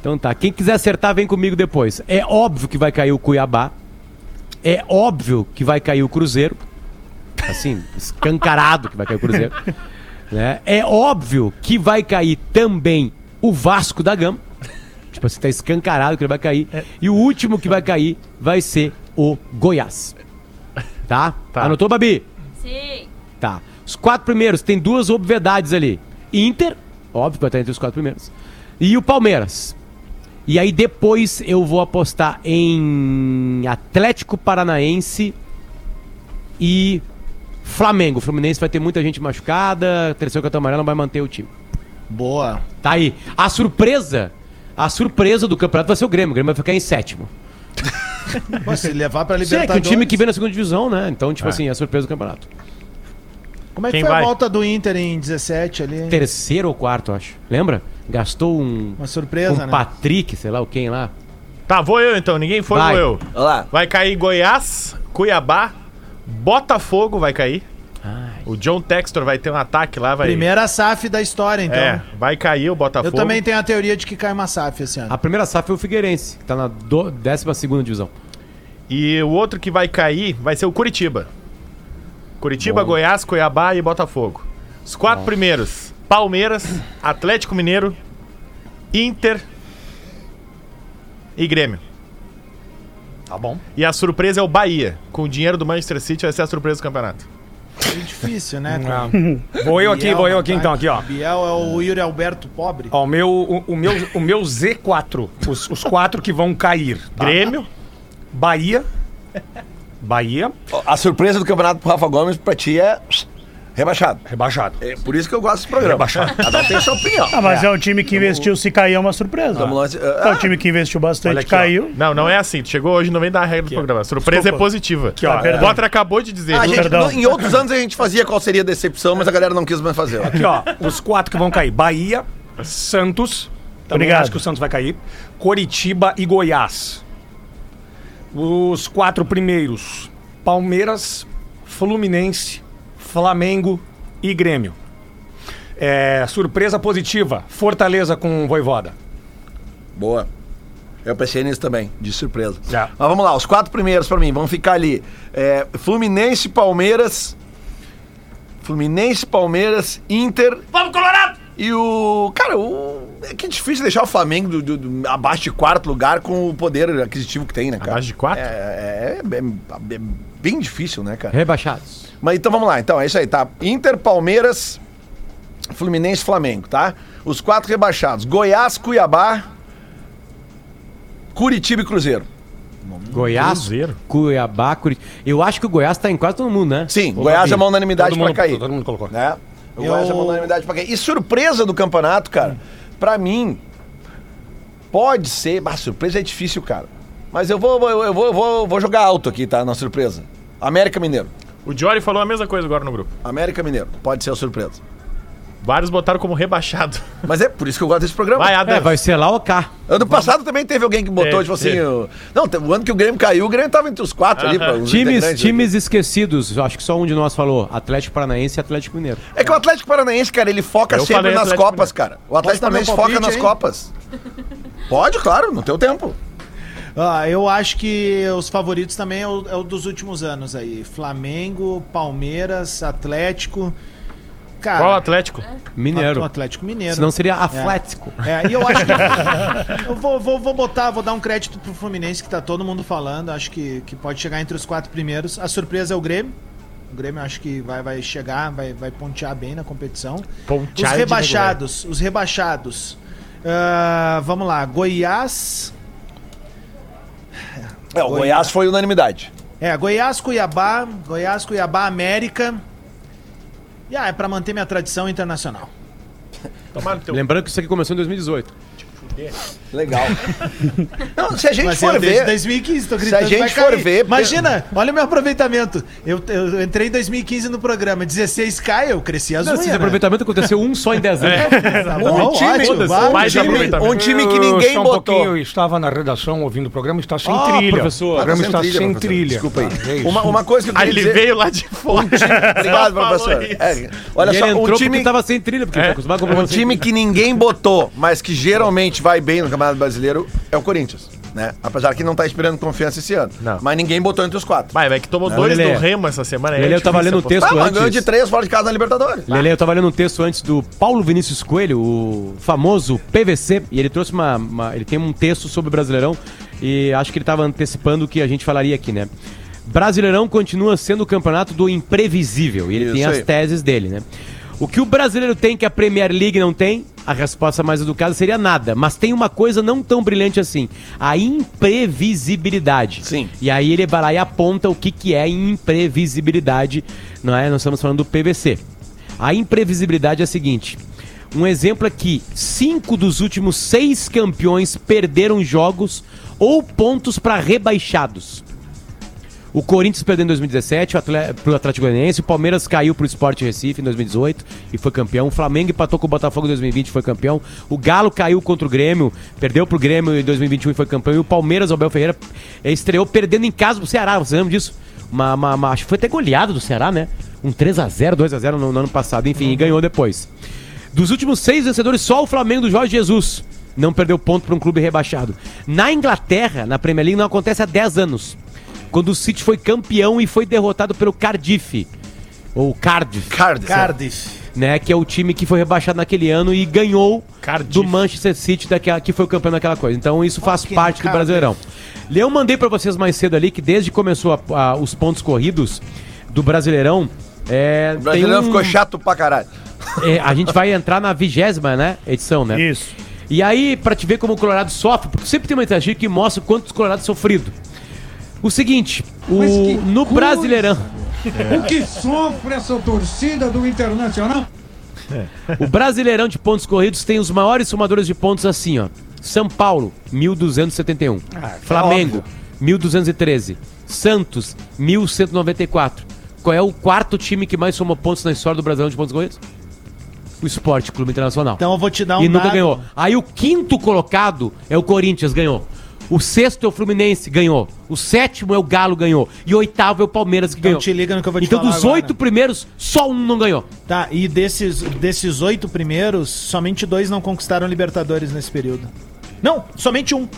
Então tá. Quem quiser acertar, vem comigo depois. É óbvio que vai cair o Cuiabá. É óbvio que vai cair o Cruzeiro. Assim, escancarado que vai cair o Cruzeiro. Né? É óbvio que vai cair também o Vasco da Gama. Tipo assim, tá escancarado que ele vai cair. E o último que vai cair vai ser o Goiás. Tá? Anotou, Babi? Sim. Tá. Os 4 primeiros, tem 2 obviedades ali. Inter, óbvio que vai estar entre os 4 primeiros. E o Palmeiras. E aí depois eu vou apostar em Atlético Paranaense e Flamengo. O Fluminense vai ter muita gente machucada, terceiro cartão amarelo, não vai manter o time. Boa. Tá aí. A surpresa do campeonato vai ser o Grêmio. O Grêmio vai ficar em 7º. Mas se levar pra Libertadores... Sim, é que um time que vem na 2ª divisão, né? Então, tipo assim, é a surpresa do campeonato. Como é que foi a volta do Inter em 17 ali? 3º ou 4º, acho. Lembra? Gastou uma surpresa, né? Patrick, sei lá o quem lá. Tá, vou eu então. Ninguém foi, vou eu. Olá. Vai cair Goiás, Cuiabá, Botafogo vai cair. Ai. O John Textor vai ter um ataque lá. Primeira SAF da história, então. É, vai cair o Botafogo. Eu também tenho a teoria de que cai uma SAF esse ano. A primeira SAF é o Figueirense, que tá na 12ª divisão. E o outro que vai cair vai ser o Curitiba. Curitiba, bom. Goiás, Cuiabá e Botafogo. Os 4 primeiros: Palmeiras, Atlético Mineiro, Inter e Grêmio. Tá bom. E a surpresa é o Bahia. Com o dinheiro do Manchester City vai ser a surpresa do campeonato. É difícil, né? Vou eu aqui então, aqui, ó. Biel é o Yuri Alberto pobre. Ó, o meu Z4. Os 4 que vão cair. Tá? Grêmio, Bahia. A surpresa do campeonato pro Rafa Gomes pra ti é rebaixado. É por isso que eu gosto desse programa. Rebaixado. Cada um tem sua opinião. Ah, mas é um time que investiu, se cair é uma surpresa. É um time que investiu bastante, aqui, caiu. Ó. Não é assim. Tu chegou hoje, não vem dar a regra do programa. Surpresa é positiva. Aqui, ó. O Potter acabou de dizer. Em outros anos a gente fazia qual seria a decepção, mas a galera não quis mais fazer. Ó. Aqui, ó. Os 4 que vão cair. Bahia, Santos, Também obrigado. Acho que o Santos vai cair. Coritiba e Goiás. Os quatro primeiros: Palmeiras, Fluminense, Flamengo e Grêmio. Surpresa positiva: Fortaleza com o Vojvoda. Boa. Eu pensei nisso também, de surpresa. Já. Mas vamos lá, os quatro primeiros pra mim, vão ficar ali. Fluminense, Palmeiras. Fluminense, Palmeiras, Inter. Vamos, Colorado! E o... Cara, é que difícil deixar o Flamengo abaixo de quarto lugar com o poder aquisitivo que tem, né, cara? Abaixo de quarto? É bem difícil, né, cara? Rebaixados. Mas então vamos lá, então, é isso aí, tá? Inter, Palmeiras, Fluminense, Flamengo, tá? Os quatro rebaixados. Goiás, Cuiabá, Curitiba e Cruzeiro. Goiás, Cruzeiro. Cuiabá, Curitiba. Eu acho que o Goiás tá em quase todo mundo, né? Sim, o Goiás é uma unanimidade pra cair. Todo mundo colocou. Né? O Goiás é uma unanimidade pra cair. E surpresa do campeonato, cara, pra mim, pode ser... Ah, surpresa é difícil, cara. Mas eu vou jogar alto aqui, tá? Na surpresa. América Mineiro. O Diori falou a mesma coisa agora no grupo. América Mineiro, pode ser a surpresa. Vários botaram como rebaixado. Mas é por isso que eu gosto desse programa. Vai ser lá o K. Ano passado também teve alguém que botou, tipo assim... Não, o ano que o Grêmio caiu, o Grêmio tava entre os quatro ali. Pra times esquecidos, acho que só um de nós falou. Atlético Paranaense e Atlético Mineiro. É que o Atlético Paranaense, cara, ele foca sempre nas Copas, cara. O Atlético Paranaense foca nas Copas. Pode, claro, no teu tempo. Eu acho que os favoritos também é o dos últimos anos aí. Flamengo, Palmeiras, Atlético... Cara, qual Atlético? Mineiro. Atlético Mineiro. Senão seria Atlético. E eu acho que... eu vou dar um crédito pro Fluminense, que tá todo mundo falando. Acho que pode chegar entre os quatro primeiros. A surpresa é o Grêmio. O Grêmio acho que vai chegar, vai pontear bem na competição. Pontear Os rebaixados. Vamos lá. Goiás. O Goiás foi unanimidade. Goiás, Cuiabá, América... é pra manter minha tradição internacional. Lembrando que isso aqui começou em 2018. Legal. Não, se a gente for ver... 2015, tô gritando, se a gente for ver... Imagina, olha o meu aproveitamento. Eu entrei em 2015 no programa. 16 cai, eu cresci as unhas. Esse aproveitamento aconteceu um só em 10 anos. Um time que ninguém botou. Eu estava na redação ouvindo o programa, está sem trilha. Professor. O programa está sem trilha. Desculpa aí. Uma coisa que eu queria dizer... Ele veio lá de fora. Obrigado, professor. Olha só, um time que estava sem trilha. Um time que ninguém botou, mas que geralmente... vai bem no Campeonato Brasileiro é o Corinthians, né? Apesar que não tá esperando confiança esse ano. Não. Mas ninguém botou entre os quatro. Vai que tomou dois Lelê. Do Remo essa semana. Lelê, eu tava lendo um texto antes. Ganhou de 3 fora de casa na Libertadores. Lelê, eu tava lendo um texto antes do Paulo Vinícius Coelho, o famoso PVC, e ele trouxe ele tem um texto sobre o Brasileirão e acho que ele tava antecipando o que a gente falaria aqui, né? Brasileirão continua sendo o campeonato do imprevisível e ele tem as teses dele, né? O que o brasileiro tem que a Premier League não tem, a resposta mais educada seria nada. Mas tem uma coisa não tão brilhante assim, a imprevisibilidade. Sim. E aí ele vai lá e aponta o que é imprevisibilidade, não é? Nós estamos falando do PVC. A imprevisibilidade é a seguinte, um exemplo é que 5 dos últimos 6 campeões perderam jogos ou pontos para rebaixados. O Corinthians perdeu em 2017 pro Atlético Goianiense, o Palmeiras caiu pro Sport Recife em 2018 e foi campeão, o Flamengo empatou com o Botafogo em 2020 e foi campeão, o Galo caiu contra o Grêmio, perdeu pro Grêmio em 2021 e foi campeão, e o Palmeiras, o Abel Ferreira, estreou perdendo em casa pro Ceará, vocês lembram disso? Acho que foi até goleado do Ceará, né? Um 3-0, 2-0 no ano passado, enfim, e ganhou depois. Dos últimos 6 vencedores, só o Flamengo do Jorge Jesus não perdeu ponto para um clube rebaixado. Na Inglaterra, na Premier League, não acontece há 10 anos. Quando o City foi campeão e foi derrotado pelo Cardiff. Ou Cardiff. Né, que é o time que foi rebaixado naquele ano e ganhou do Manchester City, que foi o campeão daquela coisa. Então isso faz parte do Brasileirão. Eu mandei pra vocês mais cedo ali que desde que começou os pontos corridos do Brasileirão... o Brasileirão ficou chato pra caralho. A gente vai entrar na 20ª, né, edição, né? Isso. E aí, pra te ver como o Colorado sofre, porque sempre tem uma estatística que mostra o quanto o Colorado sofrido. O seguinte, no Brasileirão... O que sofre essa torcida do Internacional? O Brasileirão de pontos corridos tem os maiores somadores de pontos assim, ó. São Paulo, 1.271. Flamengo, 1.213. Santos, 1.194. Qual é o quarto time que mais soma pontos na história do Brasileirão de pontos corridos? o Sport Clube Internacional. Então eu vou te dar um dado. Ganhou. Aí o quinto colocado é o Corinthians, ganhou. O sexto é o Fluminense, ganhou. O sétimo é o Galo, ganhou. E o oitavo é o Palmeiras, que então ganhou. Então te liga no que eu vou te falar agora. Então dos 8 primeiros, só um não ganhou. Tá, e desses 8 primeiros, somente 2 não conquistaram Libertadores nesse período. Não, somente um.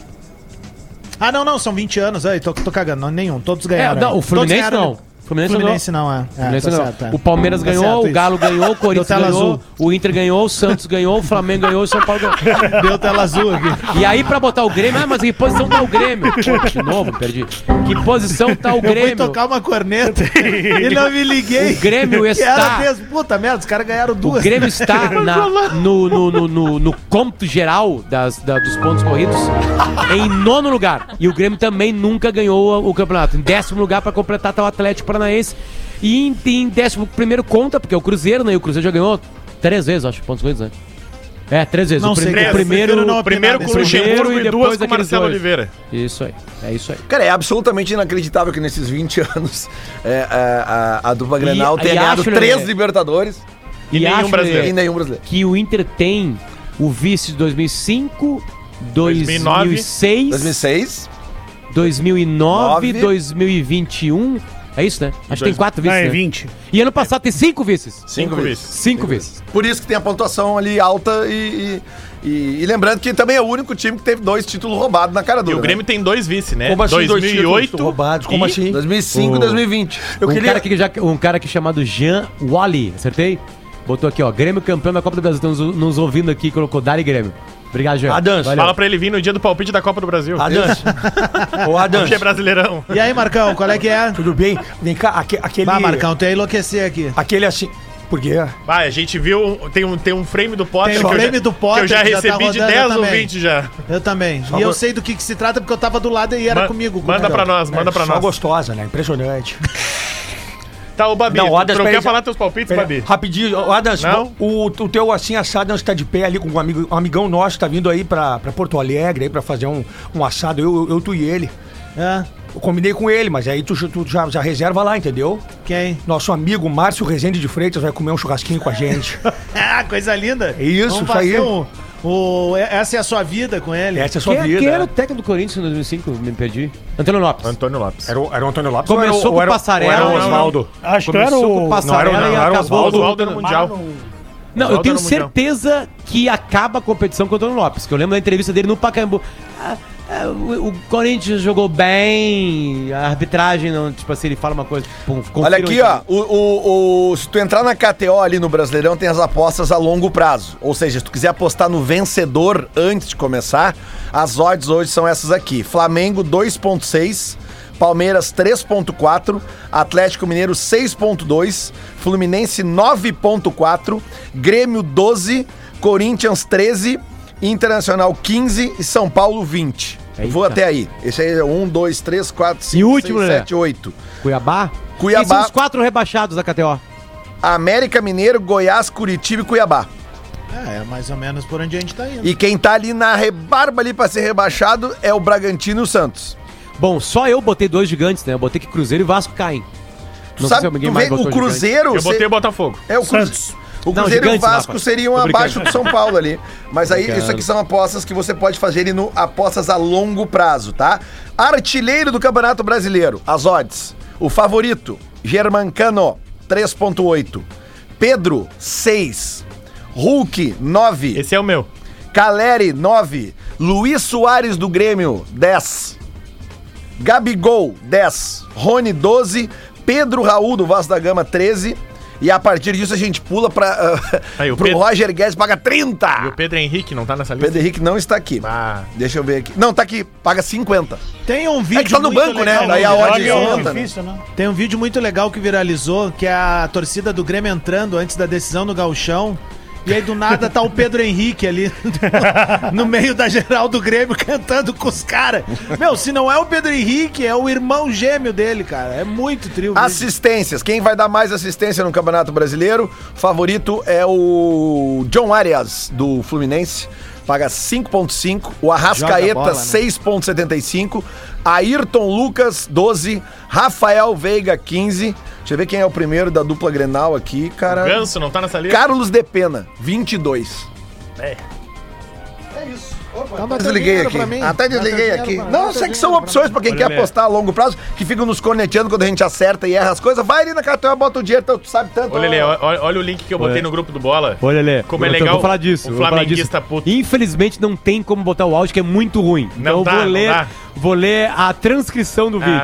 Ah, não, são 20 anos. Aí, tô cagando, não, nenhum. Todos ganharam. É, não, o Fluminense ganharam, não. Fluminense não, é. Fluminense não. Certo, é. O Palmeiras ganhou, o Galo ganhou, o Corinthians ganhou, o Inter ganhou, o Santos ganhou, o Flamengo ganhou, o São Paulo ganhou. Deu tela azul aqui. E aí pra botar o Grêmio, mas que posição tá o Grêmio? Pô, de novo, perdi. Que posição tá o Grêmio? Eu fui tocar uma corneta e não me liguei. O Grêmio está... Puta merda, os caras ganharam 2. O Grêmio está no cômputo geral dos pontos corridos em 9º lugar. E o Grêmio também nunca ganhou o campeonato. Em 10º lugar pra completar tá o Atlético Paranaense, e em 11º conta, porque é o Cruzeiro, né? E o Cruzeiro já ganhou 3 vezes, acho, pontos corridos, né? É, 3 vezes. Não, o primeiro com o Luxemburgo e depois com Marcelo Oliveira. Isso aí, é isso aí. Cara, é absolutamente inacreditável que nesses 20 anos a dupla Grenal tenha ganhado 3 Libertadores e nenhum brasileiro. Que o Inter tem o vice de 2005, 2006, 2009, 2021... É isso, né? Acho que tem 4 vices. Não, é 20. Né? E ano passado tem 5 vices. 5 vices. Por isso que tem a pontuação ali alta e lembrando que também é o único time que teve 2 títulos roubados na cara dura. E o Grêmio tem 2 vices, né? Como assim, 2008 roubados, como assim? 2005 e 2020. Um cara aqui chamado Jean Wally, acertei? Botou aqui, ó, Grêmio campeão da Copa do Brasil. Estamos nos ouvindo aqui, colocou Dari Grêmio. Obrigado, Jean. Adams, fala pra ele vir no dia do palpite da Copa do Brasil. Adams. Ô, Adams. É brasileirão. E aí, Marcão, qual é que é? Tudo bem? Vem cá, aquele... Vai, Marcão, tu ia enlouquecer aqui. Aquele assim... Por quê? Vai, a gente viu... Tem um frame do Potter. Tem um frame do Potter. Que eu já recebi já tá rodando, de 10 ou 20 já. Eu também. E eu sei do que se trata porque eu tava do lado e era comigo. Manda pra nós, manda pra nós. Só gostosa, né? Impressionante. Tá, o Babi, não, Adams, tu não quer falar teus palpites, Babi? Rapidinho, Adams, o teu assim assado, Adams, tá de pé ali com um amigão nosso, tá vindo aí pra Porto Alegre, aí pra fazer um assado, eu, tu e ele. É. Eu combinei com ele, mas aí tu já reserva lá, entendeu? Quem? Nosso amigo Márcio Rezende de Freitas vai comer um churrasquinho com a gente. Ah, coisa linda. Isso, isso aí. Essa é a sua vida com ele? Essa é a sua vida. Quem era o técnico do Corinthians em 2005? Me perdi. Antônio Lopes. Era o Antônio Lopes. Começou com o Passarela. Era o Osvaldo. Acho que era o Passarela e acabou o Osvaldo no Mundial. Não, eu tenho certeza que acaba a competição com o Antônio Lopes, que eu lembro da entrevista dele no Pacaembu. O Corinthians jogou bem, a arbitragem, não, tipo assim, ele fala uma coisa... Olha aqui, ó, se tu entrar na KTO ali no Brasileirão, tem as apostas a longo prazo. Ou seja, se tu quiser apostar no vencedor antes de começar, as odds hoje são essas aqui. Flamengo 2.6, Palmeiras 3.4, Atlético Mineiro 6.2, Fluminense 9.4, Grêmio 12, Corinthians 13... Internacional 15 e São Paulo 20. Eita. Vou até aí. Esse aí é 1, 2, 3, 4, 5, 6, 7, 8. Cuiabá. Esses são os 4 rebaixados da KTO. América Mineiro, Goiás, Curitiba e Cuiabá. É mais ou menos por onde a gente tá indo. E quem tá ali na rebarba ali pra ser rebaixado é o Bragantino e o Santos. Bom, só eu botei 2 gigantes, né? Eu botei que Cruzeiro e Vasco caem. Não sabe, sei se alguém mais botou o Cruzeiro. Eu botei o Botafogo. É o Santos. O Cruzeiro e o Vasco seriam abaixo do São Paulo ali. Mas aí, isso aqui são apostas que você pode fazer ali no apostas a longo prazo, tá? Artilheiro do Campeonato Brasileiro, as odds. O favorito, Germancano, 3.8. Pedro, 6. Hulk, 9. Esse é o meu. Caleri, 9. Luiz Soares do Grêmio, 10. Gabigol, 10. Rony, 12. Pedro Raul do Vasco da Gama, 13. E a partir disso a gente pula pro Roger Guedes, paga 30. E o Pedro Henrique não tá nessa lista? Pedro Henrique não está aqui. Ah. Deixa eu ver aqui. Não, tá aqui. Paga 50. Tem um vídeo. É que tá no banco, legal, né? Daí a ordem aumenta. Né? Tem um vídeo muito legal que viralizou, que é a torcida do Grêmio entrando antes da decisão no Gauchão. E aí do nada tá o Pedro Henrique ali no meio da geral do Grêmio cantando com os caras. Meu, se não é o Pedro Henrique, é o irmão gêmeo dele, cara. É muito trio. Assistências. Quem vai dar mais assistência no Campeonato Brasileiro? Favorito é o John Arias, do Fluminense. Paga 5.5. O Arrascaeta, bola, né? 6.75. Ayrton Lucas, 12. Rafael Veiga, 15. Deixa eu ver quem é o primeiro da dupla Grenal aqui, cara. Ganso, não tá nessa lista. Carlos de Pena, 22. É isso. Opa, até desliguei aqui. Até desliguei aqui. Não, sei que são opções pra quem quer apostar a longo prazo, que ficam nos corneteando quando a gente acerta e erra as coisas. Vai ali na KTO, bota o dinheiro, tu sabe tanto. Ô, Lelê, olha o link que eu botei no grupo do Bola. Ô, Lelê, como é legal. Eu vou falar disso. O flamenguista puto. Infelizmente não tem como botar o áudio, que é muito ruim. Então eu vou ler a transcrição do vídeo.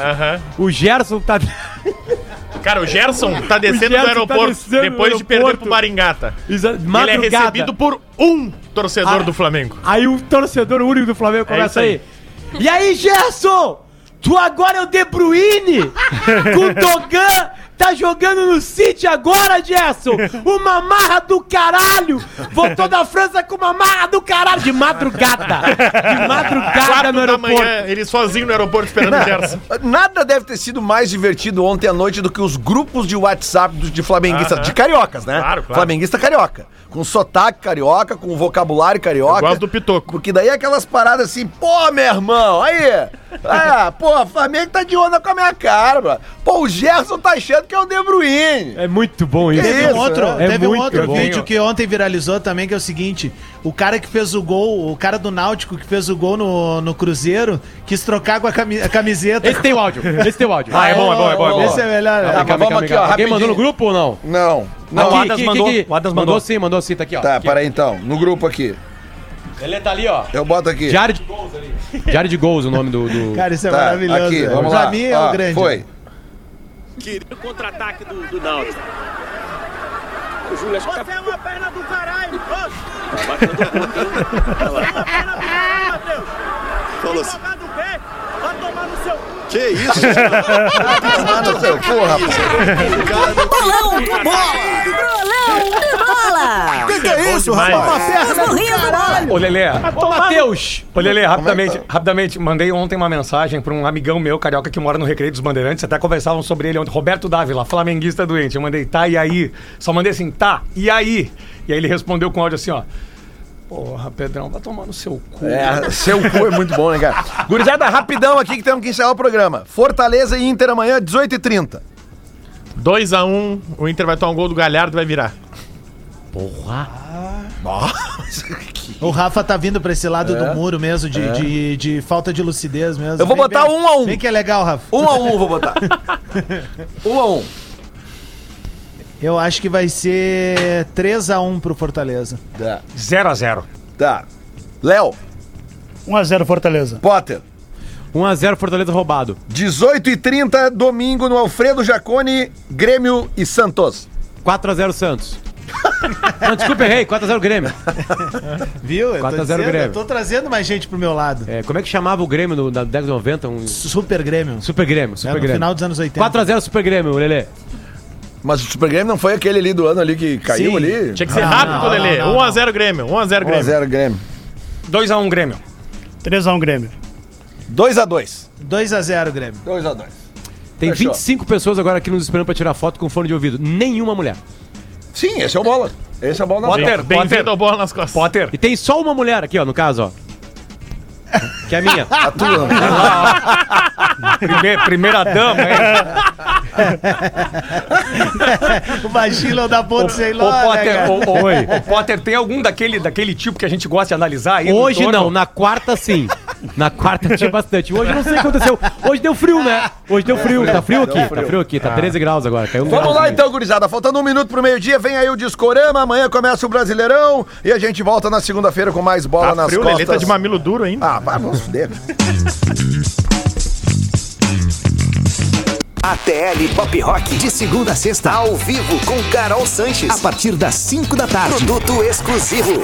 O Gerson tá... Cara, o Gerson tá descendo do aeroporto depois de perder pro Maringá. Ele é recebido por um torcedor do Flamengo. Aí o torcedor único do Flamengo começa aí. E aí, Gerson? Tu agora é o De Bruyne? Com o Dogan tá jogando no City agora, Gerson? Uma marra do caralho! Voltou da França com uma marra do caralho! De madrugada! De madrugada no aeroporto! Manhã, ele sozinho no aeroporto esperando o Gerson. Nada deve ter sido mais divertido ontem à noite do que os grupos de WhatsApp de flamenguistas, de cariocas, né? Claro, claro. Flamenguista carioca. Com sotaque carioca, com vocabulário carioca. Eu gosto do pitoco. Porque daí é aquelas paradas assim, pô, meu irmão, aí... Ah, pô, Flamengo tá de onda com a minha cara, mano. Pô, o Gerson tá achando que é o De Bruyne. É muito bom isso. Teve um outro, teve um outro vídeo que ontem viralizou também, que é o seguinte, o cara que fez o gol, o cara do Náutico que fez o gol no Cruzeiro, quis trocar com a camiseta. Esse tem o áudio, esse tem o áudio. Ah, é bom. Esse é melhor, né? Alguém mandou no grupo ou não? Não, aqui, o Adams mandou. O Adams mandou. Mandou sim, tá aqui, ó. Tá, para aí então, no grupo aqui. Ele tá ali, ó. Eu boto aqui. Diário de Gols ali. Diário de Gols, o nome do... Cara, isso é maravilhoso. Aqui, vamos lá. Pra mim é o grande. Foi. Querido contra-ataque do Náutico. O Júlio... Você é uma perna do caralho, Você é uma perna do caralho, Matheus. Falou assim. Vai tomar no seu... Que isso? Bolão do Bola! Que é isso, rapaz? Ô, Lelê. Ô, Matheus. Ô, Lelê, rapidamente, mandei ontem uma mensagem pra um amigão meu, carioca, que mora no Recreio dos Bandeirantes. Até conversavam sobre ele ontem. Roberto Dávila, flamenguista doente. Eu mandei, tá, e aí? Só mandei assim, tá, e aí? E aí ele respondeu com áudio assim, ó. Porra, Pedrão, vai tomar no seu cu. É, seu cu é muito bom, né, cara? Gurizada, rapidão aqui que temos que encerrar o programa. Fortaleza e Inter amanhã, 18h30. 2-1, o Inter vai tomar um gol do Galhardo e vai virar. Porra. Nossa, que... O Rafa tá vindo pra esse lado do muro mesmo, de falta de lucidez mesmo. Eu vou botar 1-1. Vem que é legal, Rafa. 1-1 eu vou botar. 1-1. Eu acho que vai ser 3-1 pro Fortaleza. 0-0. Tá. Léo. 1-0 Fortaleza. Potter. 1-0 Fortaleza roubado. 18h30, domingo, no Alfredo Jaconi, Grêmio e Santos. 4-0 Santos. Não, desculpa, errei. 4-0 Grêmio. Viu? 4-0 Grêmio. Eu tô trazendo mais gente pro meu lado. É, como é que chamava o Grêmio na década de 90? Super Grêmio. Super Grêmio. No final dos anos 80. 4-0 Super Grêmio, Lelê. Mas o Super Grêmio não foi aquele ali do ano ali que caiu. Sim, ali? Tinha que ser rápido, Lelê. 1-0 Grêmio. 1-0 Grêmio. 1-0 Grêmio. 2-1 Grêmio. 3-1 Grêmio. 2-2. 2-0 Grêmio. 2-2. Tem 25 pessoas agora aqui nos esperando pra tirar foto com fone de ouvido. Nenhuma mulher. Sim, esse é o Bola. Esse é o Bola nas Costas. Bem-vindo ao Bola nas Costas. Potter. E tem só uma mulher aqui, ó, no caso, ó. Que é a minha. A tua. Primeira dama, hein? O Magila da ponta sem lá. O Potter, tem algum daquele tipo que a gente gosta de analisar aí? Hoje não, na quarta sim. Na quarta tinha bastante. Hoje não sei o que aconteceu. Hoje deu frio, né? Hoje deu frio. Tá frio aqui? Tá frio aqui. Tá 13 graus agora. Caiu um Vamos grau lá então, gurizada. Faltando 1 minuto pro meio-dia, vem aí o Discorama. Amanhã começa o Brasileirão. E a gente volta na segunda-feira com mais Bola nas Costas. Lelê tá de mamilo duro ainda. Ah, vamos foder. ATL Pop Rock, de segunda a sexta, ao vivo com Carol Sanches, a partir das 5 da tarde. Produto exclusivo.